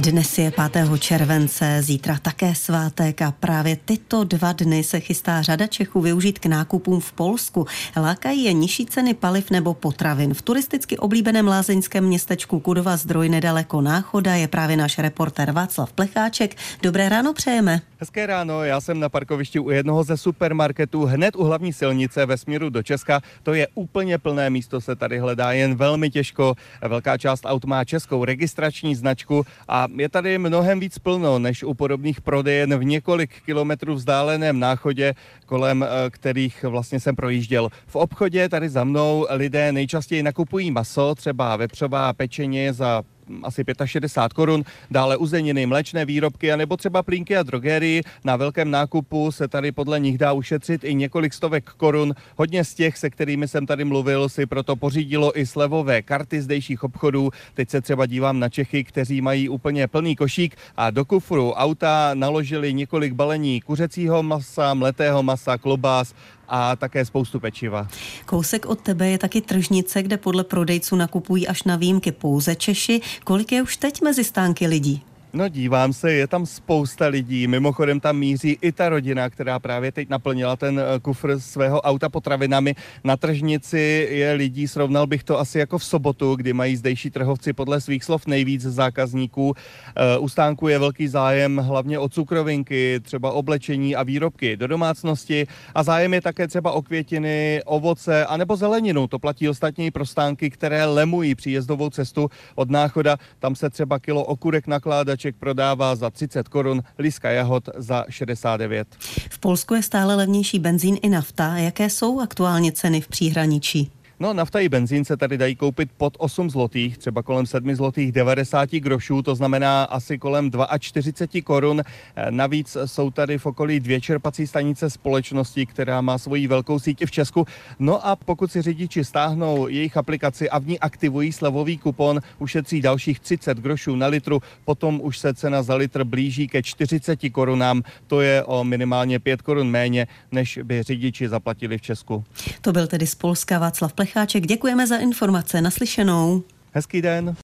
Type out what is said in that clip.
Dnes je 5. července, zítra také svátek a právě tyto 2 dny se chystá řada Čechů využít k nákupům v Polsku. Lákají je nižší ceny paliv nebo potravin. V turisticky oblíbeném lázeňském městečku Kudova zdroj nedaleko Náchoda je právě náš reportér Václav Plecháček. Dobré ráno přejeme. Hezké ráno, já jsem na parkovišti u jednoho ze supermarketů hned u hlavní silnice ve směru do Česka. To je úplně plné místo, se tady hledá jen velmi těžko. Velká část aut má českou registrační značku a je tady mnohem víc plno než u podobných prodejen v několik kilometrů vzdáleném Náchodě, kolem kterých vlastně jsem projížděl. V obchodě tady za mnou lidé nejčastěji nakupují maso, třeba vepřová pečeně za asi 65 korun, dále uzeniny, mléčné výrobky, anebo třeba plínky a drogérii. Na velkém nákupu se tady podle nich dá ušetřit i několik stovek korun. Hodně z těch, se kterými jsem tady mluvil, si proto pořídilo i slevové karty zdejších obchodů. Teď se třeba dívám na Čechy, kteří mají úplně plný košík a do kufru auta naložili několik balení kuřecího masa, mletého masa, klobás a také spoustu pečiva. Kousek od tebe je taky tržnice, kde podle prodejců nakupují až na výjimky pouze Češi. Kolik je už teď mezi stánky lidí? No dívám se, je tam spousta lidí, mimochodem tam míří i ta rodina, která právě teď naplnila ten kufr svého auta potravinami. Na tržnici je lidí, srovnal bych to asi jako v sobotu, kdy mají zdejší trhovci podle svých slov nejvíc zákazníků. U stánku je velký zájem hlavně o cukrovinky, třeba oblečení a výrobky do domácnosti a zájem je také třeba o květiny, ovoce anebo zeleninu. To platí ostatně pro stánky, které lemují příjezdovou cestu od Náchoda. Tam se třeba kilo okurek nakládá prodává za 30 korun, liska jahod za 69. V Polsku je stále levnější benzín i nafta. Jaké jsou aktuálně ceny v příhraničí? No, nafta i benzín se tady dají koupit pod 8 zlotých, třeba kolem 7,90 zlotých, to znamená asi kolem 42 korun. Navíc jsou tady v okolí 2 čerpací stanice společnosti, která má svoji velkou síť v Česku. No a pokud si řidiči stáhnou jejich aplikaci a v ní aktivují slevový kupon, ušetří dalších 30 grošů na litru, potom už se cena za litr blíží ke 40 korunám. To je o minimálně 5 korun méně, než by řidiči zaplatili v Česku. To byl tedy z Polska Václav Plecháček. Děkujeme za informace. Naslyšenou. Hezký den.